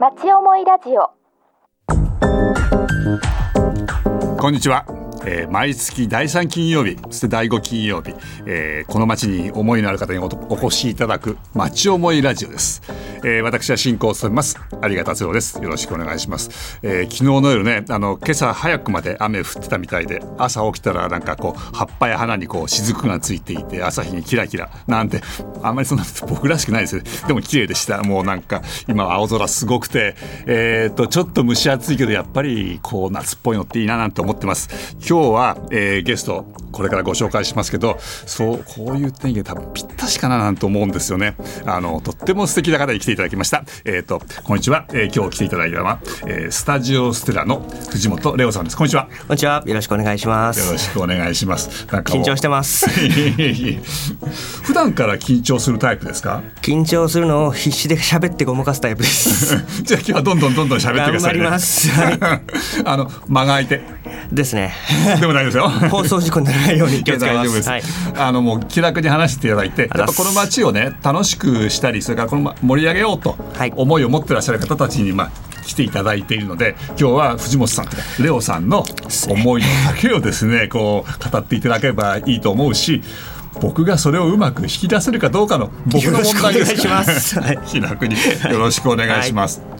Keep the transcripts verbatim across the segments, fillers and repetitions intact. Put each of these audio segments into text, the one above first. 町思いラジオ。こんにちは。えー、毎月だいさん金曜日、そしてだいご金曜日、えー、この町に思いのある方に お, お越しいただく町思いラジオです。えー、私は進行を務めます有賀達郎です。よろしくお願いします。えー、昨日の夜ね、あの今朝早くまで雨降ってたみたいで、朝起きたらなんかこう葉っぱや花にこう雫がついていて、朝日にキラキラなんて、あんまりそんな僕らしくないですよね。でも綺麗でした。もうなんか今は青空すごくて、えー、とちょっと蒸し暑いけど、やっぱりこう夏っぽいのっていいななんて思ってます。今日今日は、えー、ゲストこれからご紹介しますけど、そうこういう点で多分ぴったしかななんて思うんですよね。あのとっても素敵な方に来ていただきました。えー、とこんにちは。えー、今日来ていただいたのは、えー、スタジオステラの藤本レオさんです。こんにちは。こんにちは。よろしくお願いします。よろしくお願いします。なんか緊張してます。普段から緊張するタイプですか？緊張するのを必死で喋ってごまかすタイプです。じゃあ今日はどんどんどんどん喋ってくださいね。頑張ります。あの間が空いてですね。でも大丈夫ですよ。放送事故にならないように気をつけます。はい、あのもう気楽に話していただいて、やっぱこの街をね楽しくしたり、それからこの盛り上げようと思いを持ってらっしゃる方たちにまあ来ていただいているので、今日は藤本さん、レオさんの思いの丈をですね、こう語っていただければいいと思うし。僕がそれをうまく引き出せるかどうかの僕の問題ですから、気楽によろしくお願いします。はい、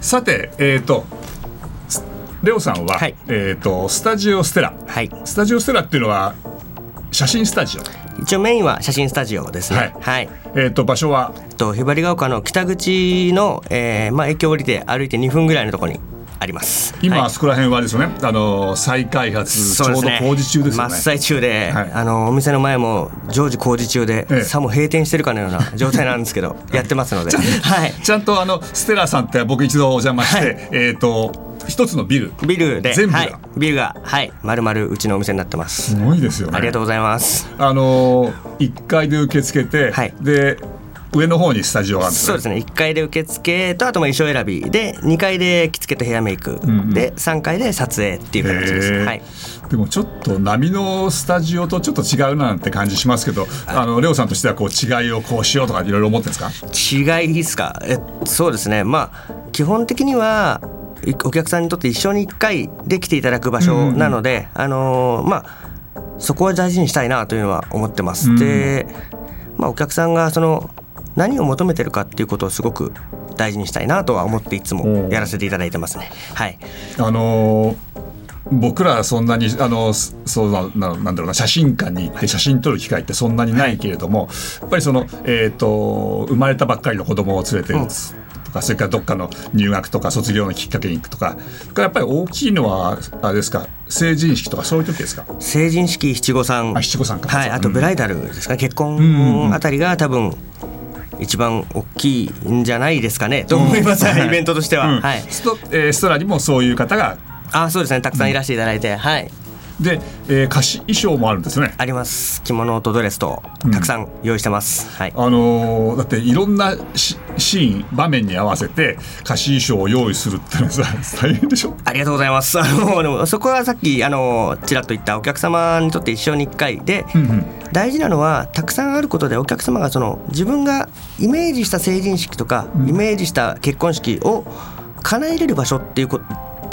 さて、えーとレオさんは、はい、えー、とスタジオステラ、はい、スタジオステラっていうのは写真スタジオ、一応メインは写真スタジオですね。はい、はい、えー、と場所は、えー、とひばりが丘の北口の、えーまあ、駅を降りて歩いてにふんぐらいのところにあります。今、はい、あそこら辺はですね、あの再開発ちょうど工事中ですよね。真っ最中で、はい、あのお店の前も常時工事中で、ええ、さも閉店してるかのような状態なんですけどやってますのでちゃん、はい、ちゃんとあのステラさんって僕一度お邪魔して、はい、えー、と一つのビルビルで全部が、はい、ビルが、はい、丸々うちのお店になってます。すごいですよね。ありがとうございます。あのいっかいで受け付けて、はい、で上の方にスタジオがあるんですね。そうですね。いっかいで受付と、あとまあ衣装選びで、にかいで着付けとヘアメイク、うんうん、でさんがいで撮影っていう形です、はい、でもちょっと波のスタジオとちょっと違うなんて感じしますけど、あのレオさんとしてはこう違いをこうしようとかいろいろ思ってるんですか？違いですか？えそうですね、まあ、基本的にはお客さんにとって一生にいっかいで来ていただく場所なので、うんうん、あのー、まあそこは大事にしたいなというのは思ってます、うん、で、まあ、お客さんがその何を求めてるかっていうことをすごく大事にしたいなとは思っていつもやらせていただいてますね。はい、あのー僕らそんなにあのそうな、なんだろうな、写真館に行って写真撮る機会ってそんなにないけれども、やっぱりその、えーと、生まれたばっかりの子供を連れてるとか、それからどっかの入学とか卒業のきっかけに行くとか、やっぱり大きいのはあれですか、成人式とかそういう時ですか？成人式、七五三、あ、七五三か、はい、あとブライダルですか、結婚あたりが多分一番大きいんじゃないですかね、うん、と思います、イベントとしては、うん、はい、スト、えー、ストラにもそういう方があそうですね、たくさんいらしていただいて、うん、はい、で、えー、貸し衣装もあるんですね。あります。着物とドレスとたくさん用意してます、うん、はい、あのー、だっていろんなシーン場面に合わせて貸し衣装を用意するってのは大変でしょ？ありがとうございます。あのでもそこはさっき、あのー、ちらっと言ったお客様にとって一生にいっかいで、うんうん、大事なのはたくさんあることで、お客様がその自分がイメージした成人式とか、うん、イメージした結婚式を叶えれる場所っていうこと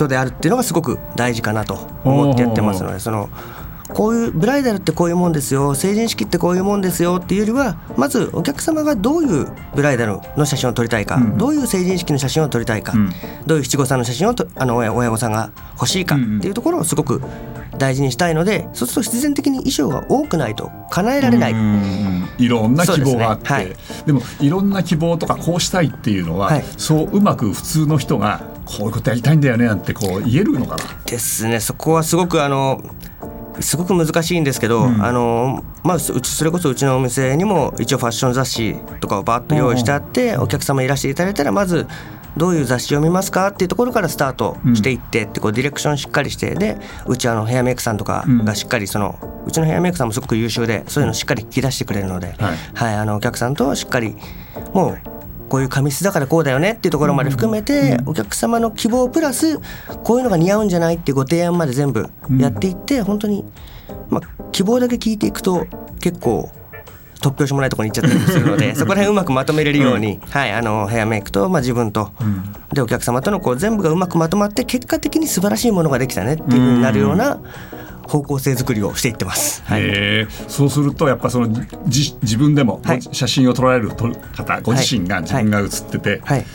であるっていうのがすごく大事かなと思ってやってますので、そのこういうブライダルってこういうもんですよ、成人式ってこういうもんですよっていうよりは、まずお客様がどういうブライダルの写真を撮りたいか、うん、どういう成人式の写真を撮りたいか、うん、どういう七五三の写真をとあの親御さんが欲しいかっていうところをすごく大事にしたいので、そうすると必然的に衣装が多くないと叶えられない。うん、いろんな希望があって、 で、ね、はい、でもいろんな希望とかこうしたいっていうのは、はい、そううまく普通の人がこういうことやりたいんだよねなんてこう言えるのかなですね。そこはすごくあのすごく難しいんですけど、うん、あのまあ、それこそうちのお店にも一応ファッション雑誌とかをバッと用意してあって、うん、お客様いらしていただいたらまずどういう雑誌を見ますかっていうところからスタートしていって、うん、ってこうディレクションしっかりして、でうちあのヘアメイクさんとかがしっかりその、うん、うちのヘアメイクさんもすごく優秀でそういうのをしっかり引き出してくれるので、はいはい、あのお客さんとしっかりもうこういう髪質だからこうだよねっていうところまで含めて、お客様の希望プラスこういうのが似合うんじゃないっていうご提案まで全部やっていって、本当にまあ希望だけ聞いていくと結構突拍子もないところに行っちゃったりするのでそこら辺うまくまとめれるように、うんはい、あのヘアメイクと、まあ、自分と、うん、でお客様とのこう全部がうまくまとまって結果的に素晴らしいものができたねっていう風になるような方向性作りをしていってます、はい、へそうするとやっぱそのじ自分でも、はい、写真を撮られる方ご自身が自分が写ってて、はいはいはい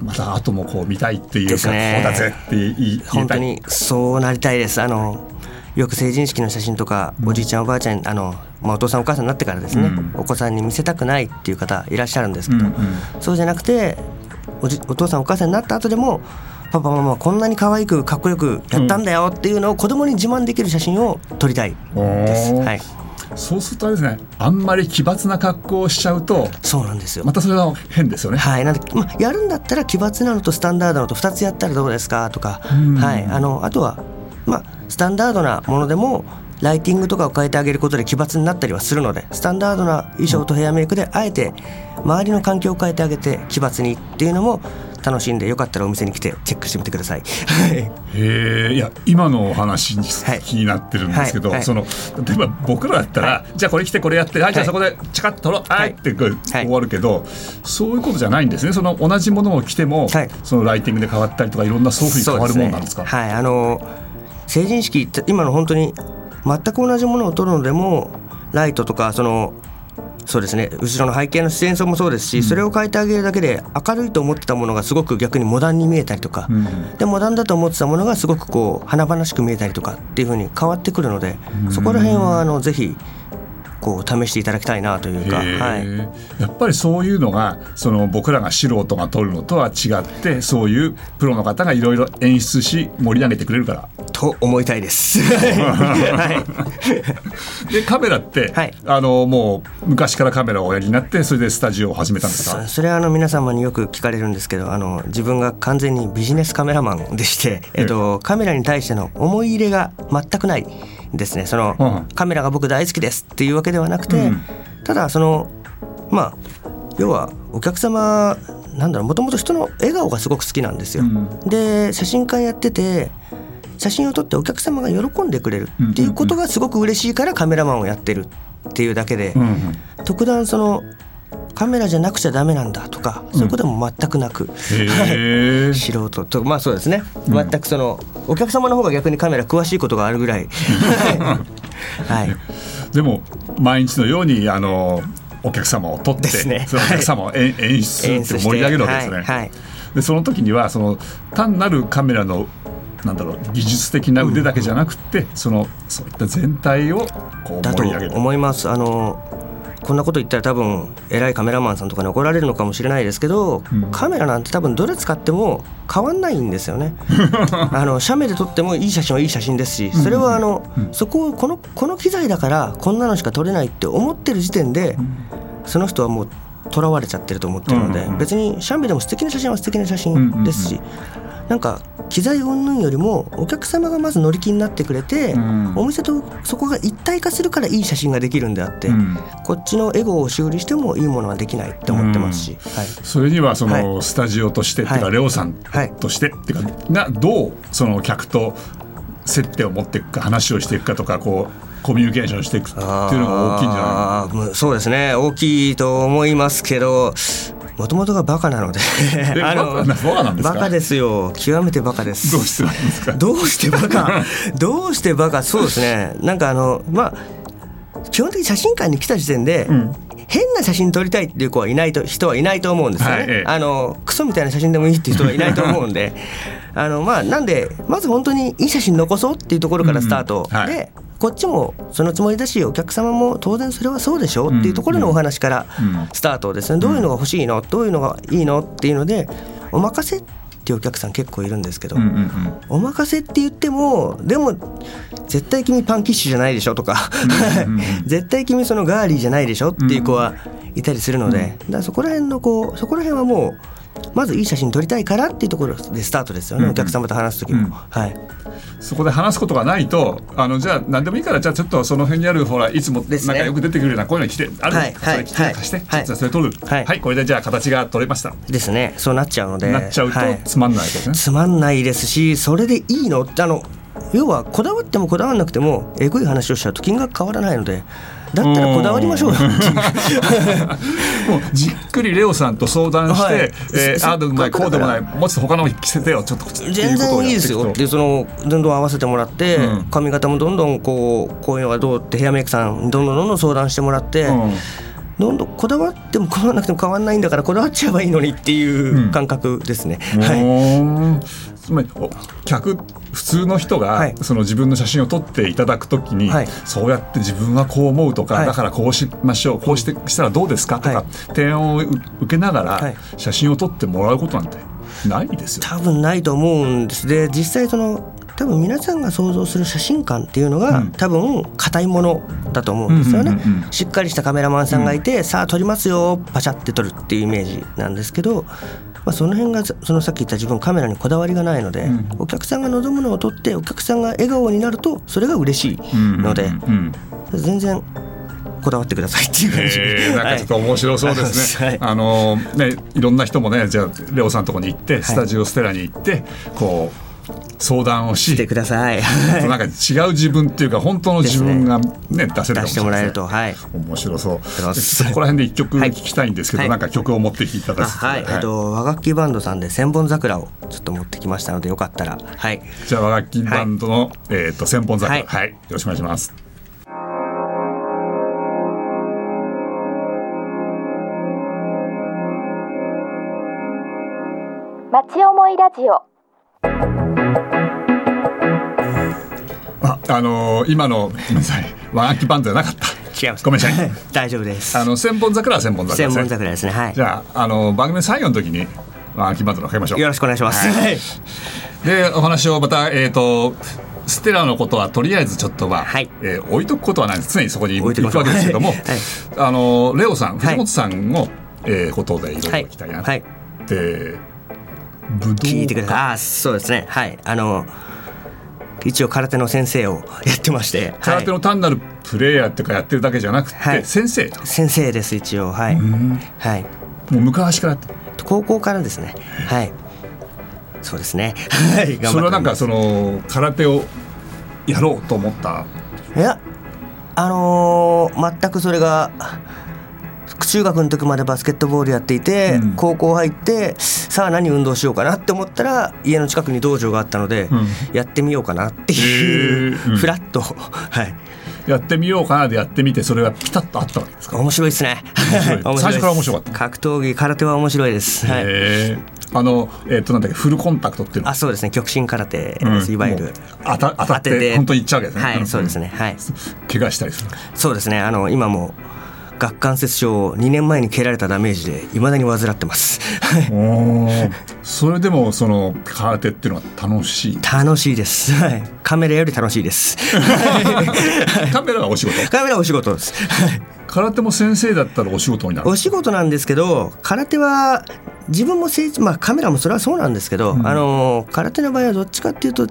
また後もこう見たいっていうか、そうだぜって言いたい。本当にそうなりたいです。あのよく成人式の写真とか、うん、おじいちゃんおばあちゃんあの、まあ、お父さんお母さんになってからですね、うん、お子さんに見せたくないっていう方いらっしゃるんですけど、うんうん、そうじゃなくて お, じお父さんお母さんになった後でもパパママこんなに可愛くかっこよくやったんだよっていうのを子供に自慢できる写真を撮りたいです、うんはい、そうするとあれですね、あんまり奇抜な格好をしちゃうとそうなんですよ、またそれは変ですよね、はい、なんで、ま、やるんだったら奇抜なのとスタンダードのとふたつやったらどうですかとか、はい、あの、あとは、ま、スタンダードなものでもライティングとかを変えてあげることで奇抜になったりはするので、スタンダードな衣装とヘアメイクであえて周りの環境を変えてあげて奇抜にっていうのも楽しんで、よかったらお店に来てチェックしてみてください。へいや今のお話に気になってるんですけど、はいはいはい、その例えば僕らだったら、はい、じゃあこれ着てこれやって、はい、じゃあそこでチャカッと撮ろう、はい、ってこう終わるけど、はい、そういうことじゃないんですね。その同じものを着ても、はい、そのライティングで変わったりとかいろんなそういうふうに変わるものなんですか。そうですね、はい、あの成人式って今の本当に全く同じものを撮るのでもライトとかそのそうですね、後ろの背景の出演層もそうですし、うん、それを変えてあげるだけで明るいと思ってたものがすごく逆にモダンに見えたりとか、うん、でモダンだと思ってたものがすごくこう華々しく見えたりとかっていう風に変わってくるので、うん、そこら辺はあのぜひこう試していただきたいなというか、はい、やっぱりそういうのがその僕らが素人が撮るのとは違ってそういうプロの方がいろいろ演出し盛り上げてくれるからと思いたいです、はい、でカメラって、はい、あのもう昔からカメラをおやりになってそれでスタジオを始めたんですか。 そ, それはあの皆様によく聞かれるんですけど、あの自分が完全にビジネスカメラマンでして、えっと、カメラに対しての思い入れが全くないですね。その、うん、カメラが僕大好きですっていうわけではなくて、うん、ただそのまあ要はお客様なんだろう、もともと人の笑顔がすごく好きなんですよ、うん、で写真館やってて写真を撮ってお客様が喜んでくれるっていうことがすごく嬉しいからカメラマンをやってるっていうだけで、うんうん、特段そのカメラじゃなくちゃダメなんだとか、うん、そういうことも全くなく、はい、素人とまあそうですね、うん、全くそのお客様の方が逆にカメラ詳しいことがあるぐらい、はい、でも毎日のようにあのお客様を撮ってです、ね、そのお客様を、はい、演出して盛り上げるわけですね、はいはい、でその時にはその単なるカメラのなんだろう技術的な腕だけじゃなくて、うんうん、そのそういった全体をこう盛り上げるだと思います。あのこんなこと言ったら多分偉いカメラマンさんとかに怒られるのかもしれないですけど、うん、カメラなんて多分どれ使っても変わんないんですよねあの写メで撮ってもいい写真はいい写真ですし、それはあの、うんうんうん、そこをこの、この機材だからこんなのしか撮れないって思ってる時点で、うん、その人はもう囚われちゃってると思ってるので、うんうんうん、別に写メでも素敵な写真は素敵な写真ですし、うんうんうん、なんか機材云々よりもお客様がまず乗り気になってくれて、うん、お店とそこが一体化するからいい写真ができるんであって、うん、こっちのエゴを修理してもいいものはできないって思ってますし、うんはい、それにはそのスタジオとして、はい、てかレオさんとして、はい、てかがどうその客と接点を持っていくか話をしていくかとかこうコミュニケーションしていくっていうのが大きいんじゃないかな。そうですね、大きいと思いますけどもともとがバカなのであのバカなんですか。バカですよ、極めてバカです。どうしてなんですか。どうしてバカどうしてバカそうですね、なんかあのまあ基本的に写真館に来た時点で、うん、変な写真撮りたいっていう子はいないと人はいないと思うんですよね、はいええ、あのクソみたいな写真でもいいっていう人はいないと思うんであの、まあ、なんでまず本当にいい写真残そうっていうところからスタート、うんはい、でこっちもそのつもりだしお客様も当然それはそうでしょうっていうところのお話からスタートですね、うんうん、どういうのが欲しいのどういうのがいいのっていうのでお任せっていうお客さん結構いるんですけど、うんうんうん、お任せって言ってもでも絶対君パンキッシュじゃないでしょとかうんうん、うん、絶対君そのガーリーじゃないでしょっていう子はいたりするので、うんうん、だからそこら辺のこうそこら辺はもうまずいい写真撮りたいからっていうところでスタートですよね、うんうん、お客様と話すときも、うんはい、そこで話すことがないとあのじゃあ何でもいいからじゃあちょっとその辺にあるほらいつもなんかよく出てくるようなこういうの着てある、はい、それ着て、はい、貸して、はい、それ撮る、はい、はい、これでじゃあ形が撮れましたですね。そうなっちゃうのでなっちゃうとつまんないですね、はい、つまんないですしそれでいいのってあの要はこだわってもこだわらなくてもえぐい話をしちゃうと金額変わらないのでだったらこだわりましょうよもうじっくりレオさんと相談して、はい、えー、ああでもないこうでもない、もうちょっと他の着せてよちょっと全然いいですよで、そのどんどん合わせてもらって、うん、髪型もどんどんこうこういうのがどうってヘアメイクさんどんどんどんどん相談してもらって、うん、どんどんこだわってもこだわらなくても変わらないんだからこだわっちゃえばいいのにっていう感覚ですね、うん、はい。つまり客普通の人がその自分の写真を撮っていただくときに、はい、そうやって自分はこう思うとか、はい、だからこうしましょうこうしてしたらどうですかとか、はい、提案を受けながら写真を撮ってもらうことなんてないですよ、はい、多分ないと思うんです。で実際その多分皆さんが想像する写真館っていうのが、うん、多分硬いものだと思うんですよね、うんうんうんうん、しっかりしたカメラマンさんがいて、うん、さあ撮りますよパシャって撮るっていうイメージなんですけど、まあ、その辺がそのさっき言った自分カメラにこだわりがないので、うん、お客さんが望むのを撮ってお客さんが笑顔になるとそれが嬉しいので、うんうんうん、全然こだわってくださいっていう感じ、えー、なんかちょっと面白そうですね、はい、あのねいろんな人もねじゃあレオさんのとこに行ってスタジオステラに行って、はい、こう相談をししてくださいなんか違う自分っていうか本当の自分が、ねね、出せるかもしれない、出してもらえると、はい、面白そう。そこら辺でいっきょく聴きたいんですけど、はい、なんか曲を持ってきていただく、はいはい、和楽器バンドさんで千本桜をちょっと持ってきましたのでよかったら、はい、じゃあ和楽器バンドの、はい、えー、と千本桜、はいはい、よろしくお願いします。町思いラジオ。ああのー、今のごめんなさい和楽器バンドじゃなかった違いますごめんなさい大丈夫です。あの千本桜は千本桜ですね、千本桜ですね、はい、じゃあ、あのー、番組最後の時に和楽器バンドのかけましょう。よろしくお願いします、はい、でお話をまたえっ、ー、とステラのことはとりあえずちょっとは、はい、えー、置いとくことはないんです。常にそこに行くわけですけども、はいはい、あのー、レオさん藤本さんの、はい、えー、ことでいろいろ聞きたいなって、はいはい聞いてください。あ、そうですね、はい、あの一応空手の先生をやってまして、空手の単なるプレイヤーっていうかやってるだけじゃなくて、はい、先生先生です一応、はい、うん、はい、もう昔から高校からですね、はい、そうですね、はい、それはなんかその空手をやろうと思った？いや、あのー、全くそれが中学の時までバスケットボールやっていて、うん、高校入ってさあ何運動しようかなって思ったら家の近くに道場があったので、うん、やってみようかなっていう、えーうん、フラッと、はい、やってみようかなでやってみてそれがピタッとあったわけですか？面白いですね面白い最初から面白かった。格闘技空手は面白いです、はい、えー、あの、えー、となんだっけフルコンタクトっていうの？あ、そうですね、極真空手です、うん、いわゆる当た、当たって本当にいっちゃうわけですね、はい、そうですね、はい、怪我したりする？そうですね、あの今も顎関節症をにねんまえに蹴られたダメージでいまだに患ってますおそれでもその空手っていうのは楽しい？楽しいです、はい、カメラより楽しいですカメラはお仕事？カメラはお仕事です空手も先生だったらお仕事になる？お仕事なんですけど空手は自分も成長、まあ、カメラもそれはそうなんですけど、うん、あの空手の場合はどっちかっていうと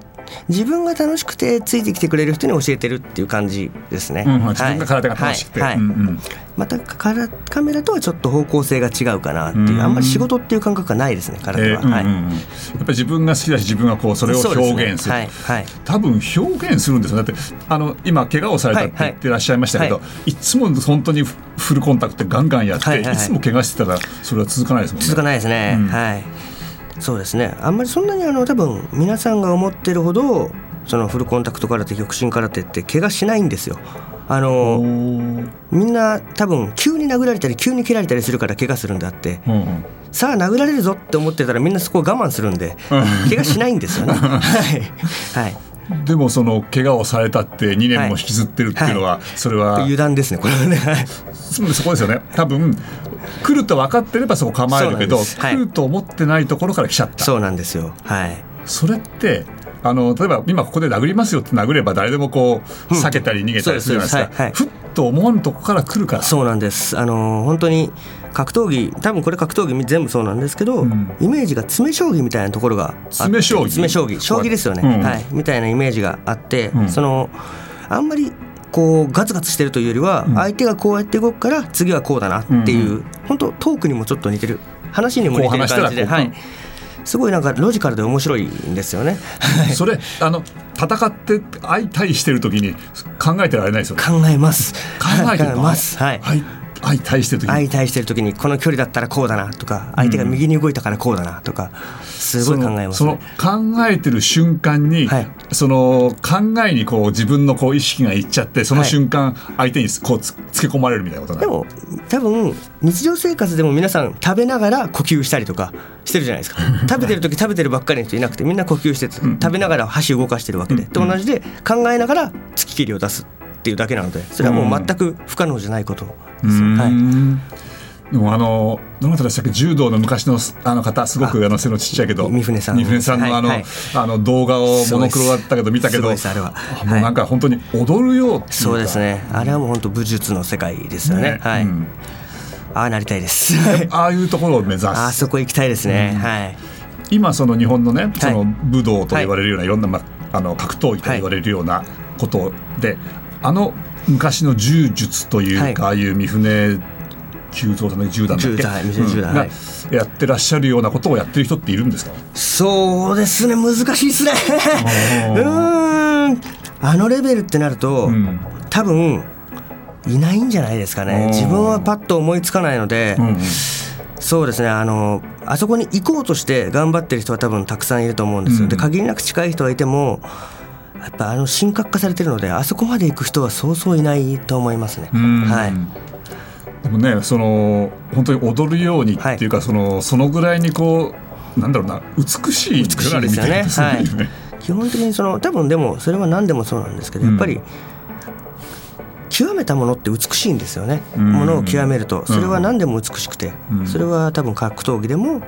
自分が楽しくてついてきてくれる人に教えてるっていう感じですね、うん、はい、自分が空手が楽しくて、はいはい、うんうん、またからカメラとはちょっと方向性が違うかなっていう、うん、あんまり仕事っていう感覚がないですね空手は、えー、はい、うんうん、やっぱり自分が好きだし自分がこうそれを表現する、そうですね、はいはい、多分表現するんですよ。だってあの今怪我をされたって言ってらっしゃいましたけど、はいはい、いつも本当にフルコンタクトでガンガンやって、はいはいはい、いつも怪我してたらそれは続かないですもんね。続かないですね、うん、はい、そうですね、あんまりそんなにあの多分皆さんが思ってるほどそのフルコンタクト空手極真空手って怪我しないんですよ。あのみんな多分急に殴られたり急に蹴られたりするから怪我するんであって、うんうん、さあ殴られるぞって思ってたらみんなそこを我慢するんで怪我しないんですよねはい、はいでもその怪我をされたってにねんも引きずってるっていうのは、はいはい、それは油断ですねこれはねそこですよね、多分来ると分かってればそこ構えるけど、はい、来ると思ってないところから来ちゃった。そうなんですよ、はい、それってあの例えば今ここで殴りますよって殴れば誰でもこう避けたり逃げたりするじゃないですか、うん、ふっと思わぬとこから来るから。そうなんです、あの本当に格闘技多分これ格闘技全部そうなんですけど、うん、イメージが詰将棋みたいなところがあって、詰将棋詰将棋将棋ですよね、うん、はい、みたいなイメージがあって、うん、そのあんまりこうガツガツしてるというよりは、うん、相手がこうやって動くから次はこうだなっていう、うんうん、本当トークにもちょっと似てる話にも似てる感じで、はい、すごいなんかロジカルで面白いんですよねそれあの戦って相対してる時に考えてられないですよ。考えます。考えてます。はい、はい、相対してる時に相対してる時にこの距離だったらこうだなとか、相手が右に動いたからこうだなとか、すごい考えますね。その、その考えてる瞬間に、はい、その考えにこう自分のこう意識がいっちゃって、その瞬間、はい、相手にこうつけ込まれるみたいなことな。でも多分日常生活でも皆さん食べながら呼吸したりとかしてるじゃないですか食べてる時食べてるばっかりの人いなくて、みんな呼吸して食べながら箸動かしてるわけで、うん、と同じで考えながら突き切りを出すっていうだけなので、それはもう全く不可能じゃないことですよ。うん、はい、でもあのどなたでしたっけ、柔道の昔のあの方、すごくあの背のちっちゃいけど三船さん、三船さんのあの、はいはい、あの動画をモノクロだったけど見たけど、あもうなんか本当に踊るよっていうか、そうですね、あれはもう本当武術の世界ですよね。ね、はい、うん、ああなりたいですああいうところを目指す、あそこ行きたいですね。うん、はい、今その日本のね、その武道と言われるような、はい、いろんな、ま、あの格闘技と言われるようなことで、はい、あの昔の柔術というか、はい、ああいう三船久蔵さんの柔道だっけ、はい、うん、はい、やってらっしゃるようなことをやってる人っているんですか。そうですね、難しいですねうーん、あのレベルってなると、うん、多分いないんじゃないですかね。自分はパッと思いつかないので、うんうん、そうですね、あのあそこに行こうとして頑張ってる人は多分たくさんいると思うんですよ。うん、で限りなく近い人はいても、やっぱあの神格化されてるので、あそこまで行く人はそうそういないと思いますね。はい、でもね、その本当に踊るようにっていうか、はい、そのそのぐらいにこうなんだろうな、美しい美しいですよね。はい、基本的にその多分でもそれは何でもそうなんですけど、やっぱり、うん、極めたものって美しいんですよね。うん、ものを極めるとそれは何でも美しくて、うん、それは多分格闘技でも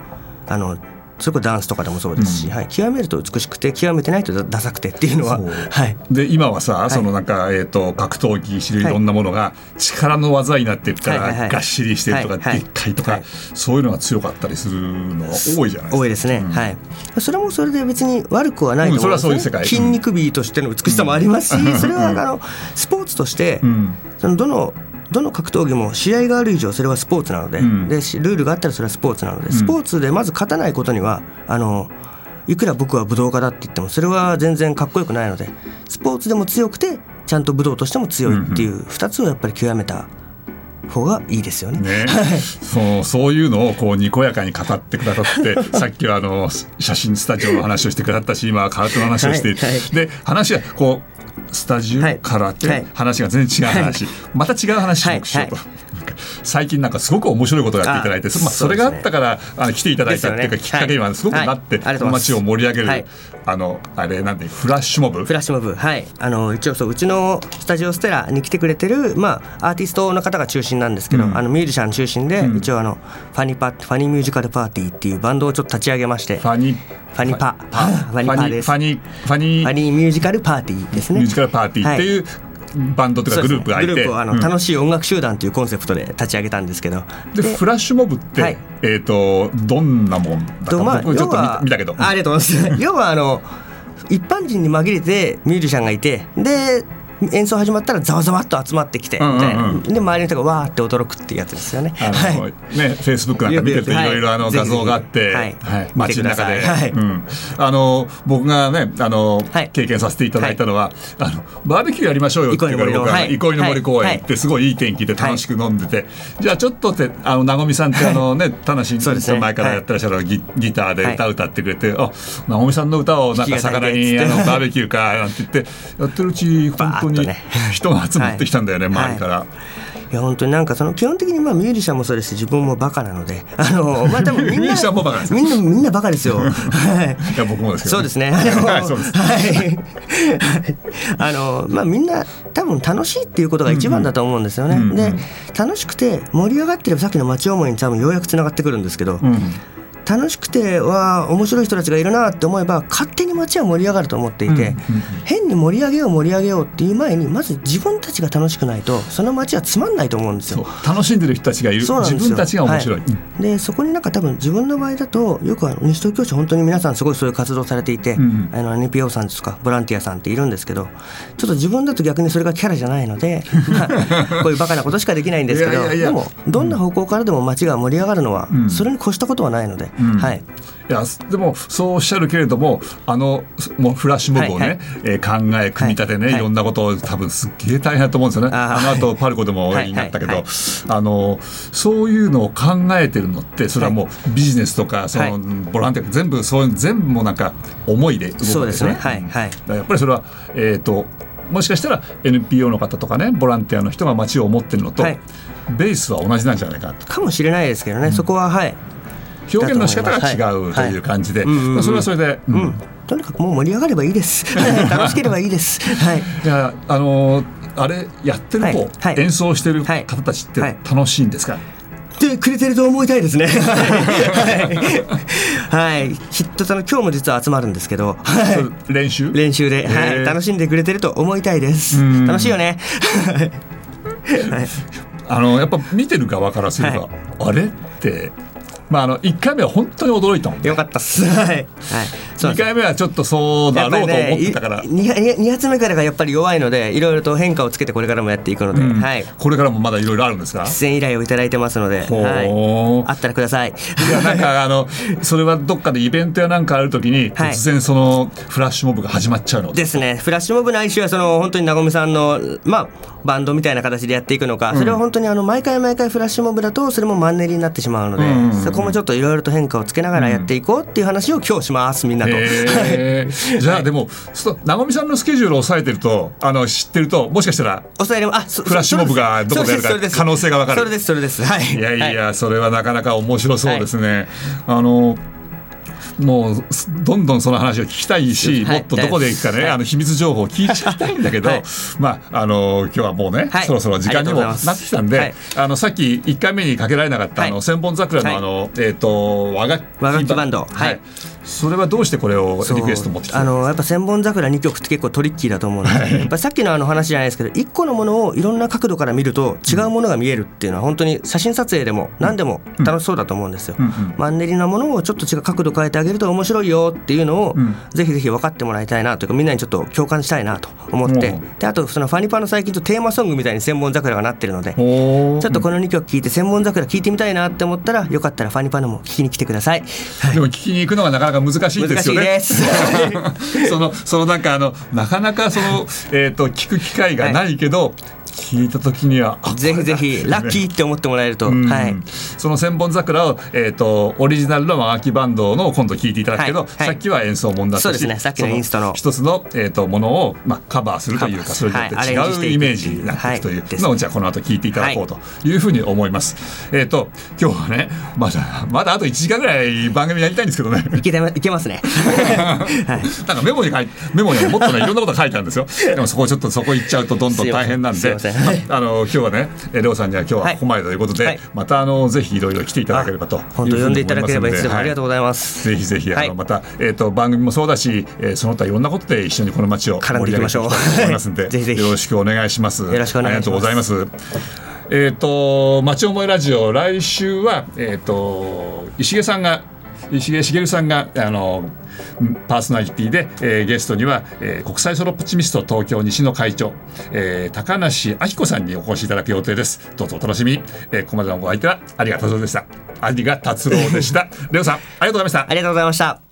あの。それこそダンスとかでもそうですし、うん、はい、極めると美しくて、極めてないとダサくてっていうのは、はい、で今はさ、はい、そのなんか、えー、と格闘技種類いろんなものが力の技になっていったら、はいはいはい、がっしりしてるとか、はいはい、でっかいとか、はい、そういうのが強かったりするのが多いじゃないですか。多いですね。うん、はい、それもそれで別に悪くはないと思うんですね。うん、それはそういう世界。筋肉美としての美しさもありますし、うん、それはあのスポーツとして、うん、そのどのどの格闘技も試合がある以上それはスポーツなの で,、うん、でルールがあったらそれはスポーツなので、スポーツでまず勝たないことには、あのいくら僕は武道家だって言ってもそれは全然かっこよくないので、スポーツでも強くてちゃんと武道としても強いっていうふたつをやっぱり極めた方がいいですよ ね, ねそうそういうのをこうにこやかに語ってくださってさっきはあの写真スタジオの話をしてくださったし、今は空手の話をして、はいはい、で話はこうスタジオ、はい、空手、はい、話が全然違う話、はい、また違う話をしようと、はいはい、最近なんかすごく面白いことをやっていただいて、そ、まあ、それがあったから、あの来ていただいたっていうか、ね、きっかけにはすごくなって、はいはい、街を盛り上げる、はい、あのあれなんてフラッシュモブフラッシュモブ、はい、あの一応 そ う, うちのスタジオステラに来てくれてる、まあ、アーティストの方が中心なんですけど、うん、あのミュージシャン中心で、うん、一応あのファニパファニミュージカルパーティーっていうバンドをちょっと立ち上げまして、ファニファニパファニパですファニファニファニミュージカルパーティーですね。ミュージカルパーティーっていうバンドとかグループがいて、はい、ね、グループをあの、うん、楽しい音楽集団というコンセプトで立ち上げたんですけど、でフラッシュモブって、はい、えー、とどんなもんだったの、まあ、僕ちょっと 見, 見たけどありがとうございます要はあの一般人に紛れてミュージシャンがいて、で演奏始まったらざわざわっと集まってきて、うんうんうん、で周りの人がわーって驚くっていうやつですよね。あの、はい、ね、Facebook なんか見てるといろいろあの画像があって、はいはい、街の中で、はい、うん、あの僕がねあの、はい、経験させていただいたのは、はい、あのバーベキューやりましょうよって言うから僕は憩いの森公園行って、すごいいい天気で楽しく飲んでて、はい、じゃあちょっとってあのなごみさんってあのね、田無さん前からやってらっしゃる ギ,、はい、ギターで歌歌ってくれて、はい、あなごみさんの歌をなんか魚にあのバーベキューかなんて言ってやってるうち本当に人が集まってきたんだよね、はい、周りから、はい、いや本当になんかその基本的にまあミュージシャンもそうですし、自分もバカなので、あのまあ多分みんなミュージシャンもバカです。みんなみんなバカですよ。はい。いや僕もですけど。そうですね。はいそうです。はい。あのまあみんな多分楽しいっていうことが一番だと思うんですよね。うんうん、で楽しくて盛り上がってればさっきの街思いに多分ようやくつながってくるんですけど。うん、楽しくては面白い人たちがいるなって思えば勝手に街は盛り上がると思っていて、うんうんうん、変に盛り上げよう盛り上げようっていう前にまず自分たちが楽しくないとその街はつまんないと思うんですよ。そう楽しんでる人たちがいる、自分たちが面白い、はい、でそこになんか多分自分の場合だとよくあの西東京市本当に皆さんすごいそういう活動されていて、うんうん、あの エヌピーオー さんですとかボランティアさんっているんですけど、ちょっと自分だと逆にそれがキャラじゃないのでこういうバカなことしかできないんですけど、いやいやいやでもどんな方向からでも街が盛り上がるのは、うん、それに越したことはないので、うん、はい。いやでもそうおっしゃるけれども、あのもうフラッシュモブをね、はいはい、えー、考え組み立てね、はいはい、いろんなことを多分すっげえ大変だと思うんですよね。 あ, あの後パルコでもになったけど、はいはいはい、あのそういうのを考えてるのって、それはもうビジネスとかその、はい、ボランティア全部そういう全部もなんか思いで動くんですよね。そうですね、はいはい、だからやっぱりそれは、えーともしかしたら エヌピーオー の方とかね、ボランティアの人が街を思ってるのと、はい、ベースは同じなんじゃないかとかもしれないですけどね、うん、そこははい、表現の仕方が違うという感じで、それはそれで、うんうん、とにかくもう盛り上がればいいです楽しければいいです、はい、いやあのあれやってる方、はいはい、演奏してる方たちって楽しいんですか、はいはいはい、ってくれてると思いたいですねはい、はい、ヒットさんの今日も実は集まるんですけど、はい、練習練習で、はい、楽しんでくれてると思いたいです。楽しいよね、はい、あのやっぱ見てる側からすれば、はい、あれってまあ、あのいっかいめは本当に驚いたもん、ね、よかったっす、はいはい、にかいめはちょっとそうだろうと思ってたから、ね、2, 2発目からがやっぱり弱いので、いろいろと変化をつけてこれからもやっていくので、うん、はい、これからもまだいろいろあるんですか。出演依頼をいただいてますので、はい、あったらください。いやなんかあのそれはどっかでイベントやなんかあるときに突然そのフラッシュモブが始まっちゃうのですね。フラッシュモブの哀愁はその本当になごみさんの、まあ、バンドみたいな形でやっていくのか、それは本当にあの毎回毎回フラッシュモブだとそれもマンネリになってしまうので、うんうん、ここもちょっといろいろと変化をつけながらやっていこうっていう話を今日しますみんなと、えー、じゃあでもなごみさんのスケジュールを抑えてると、あの知ってると、もしかしたらフラッシュモブがどこでやるか可能性が分かる。それですそれです、はい、いやいや、はい、それはなかなか面白そうですね、はい、あのもうどんどんその話を聞きたいし、はい、もっとどこで行くかね、はい、あの秘密情報を聞いちゃいたいんだけど、はい、まあ、あの今日はもうね、はい、そろそろ時間にもなってきたんで、はい、あのさっきいっかいめにかけられなかった、はい、あの千本桜 の, あの、はい、えー、と和楽器バンド、はいはい、それはどうしてこれをリクエスト持ってきたんですか。あのやっぱ千本桜にきょくって結構トリッキーだと思うので、はい、やっぱさっき の, あの話じゃないですけど、いっこのものをいろんな角度から見ると違うものが見えるっていうのは、本当に写真撮影でも何でも楽しそうだと思うんですよ、うんうんうん、マンネリなものをちょっと違う角度変えてあげると面白いよっていうのを、うん、ぜひぜひ分かってもらいたいなというか、みんなにちょっと共感したいなと思って、うん、であとそのファニパの最近とテーマソングみたいに千本桜がなってるので、ちょっとこのにきょく聴いて千本桜聴いてみたいなって思ったら、よかったらファニパのも聴きに来てください、はい、でも聴きに行くのがなかなか難しいですよね。難しいですそのそのなんかあのなかなかその、えーと、聴く機会がないけど、はい、聞いた時にはぜひぜひラッキーって思ってもらえると、はい、その千本桜を、えー、とオリジナルの和楽器バンドの今度聞いていただくけど、はいはい、さっきは演奏もんだったし、そうですね、さっきのインストの一つの、えー、とものを、まあ、カバーするというか、それによって違うイメージになっていくというのを、はい、じゃあこの後聞いていただこうというふうに思います、はい、えー、と今日はね、まだまだあといちじかんぐらい番組やりたいんですけどねいけた、いけますねなんかメモに書いメモにもっとねいろんなこと書いてあるんですよでもそこちょっとそこ行っちゃうとどんどん大変なんであの今日はね、レオさんには今日はここまでということで、はい、またあのぜひいろいろ来ていただければというふうに思いますので、本当呼んでいただければいつでもありがとうございます、はい、ぜひぜひあのまた、はい、えー、と番組もそうだし、えー、その他いろんなことで一緒にこの街を盛り上げていきましょうと思いますのでぜひぜひよろしくお願いします。よろしくお願いします。ありがとうございます。えーと街思いラジオ、来週は、えー、と石毛さんが石毛茂さんがあのパーソナリティで、えー、ゲストには、えー、国際ソロポチミスト東京西の会長、えー、高梨明子さんにお越しいただく予定です。どうぞお楽しみに、えー、ここまでのご相手は有賀達郎でした。有賀達郎でしたレオさんありがとうございました。ありがとうございました。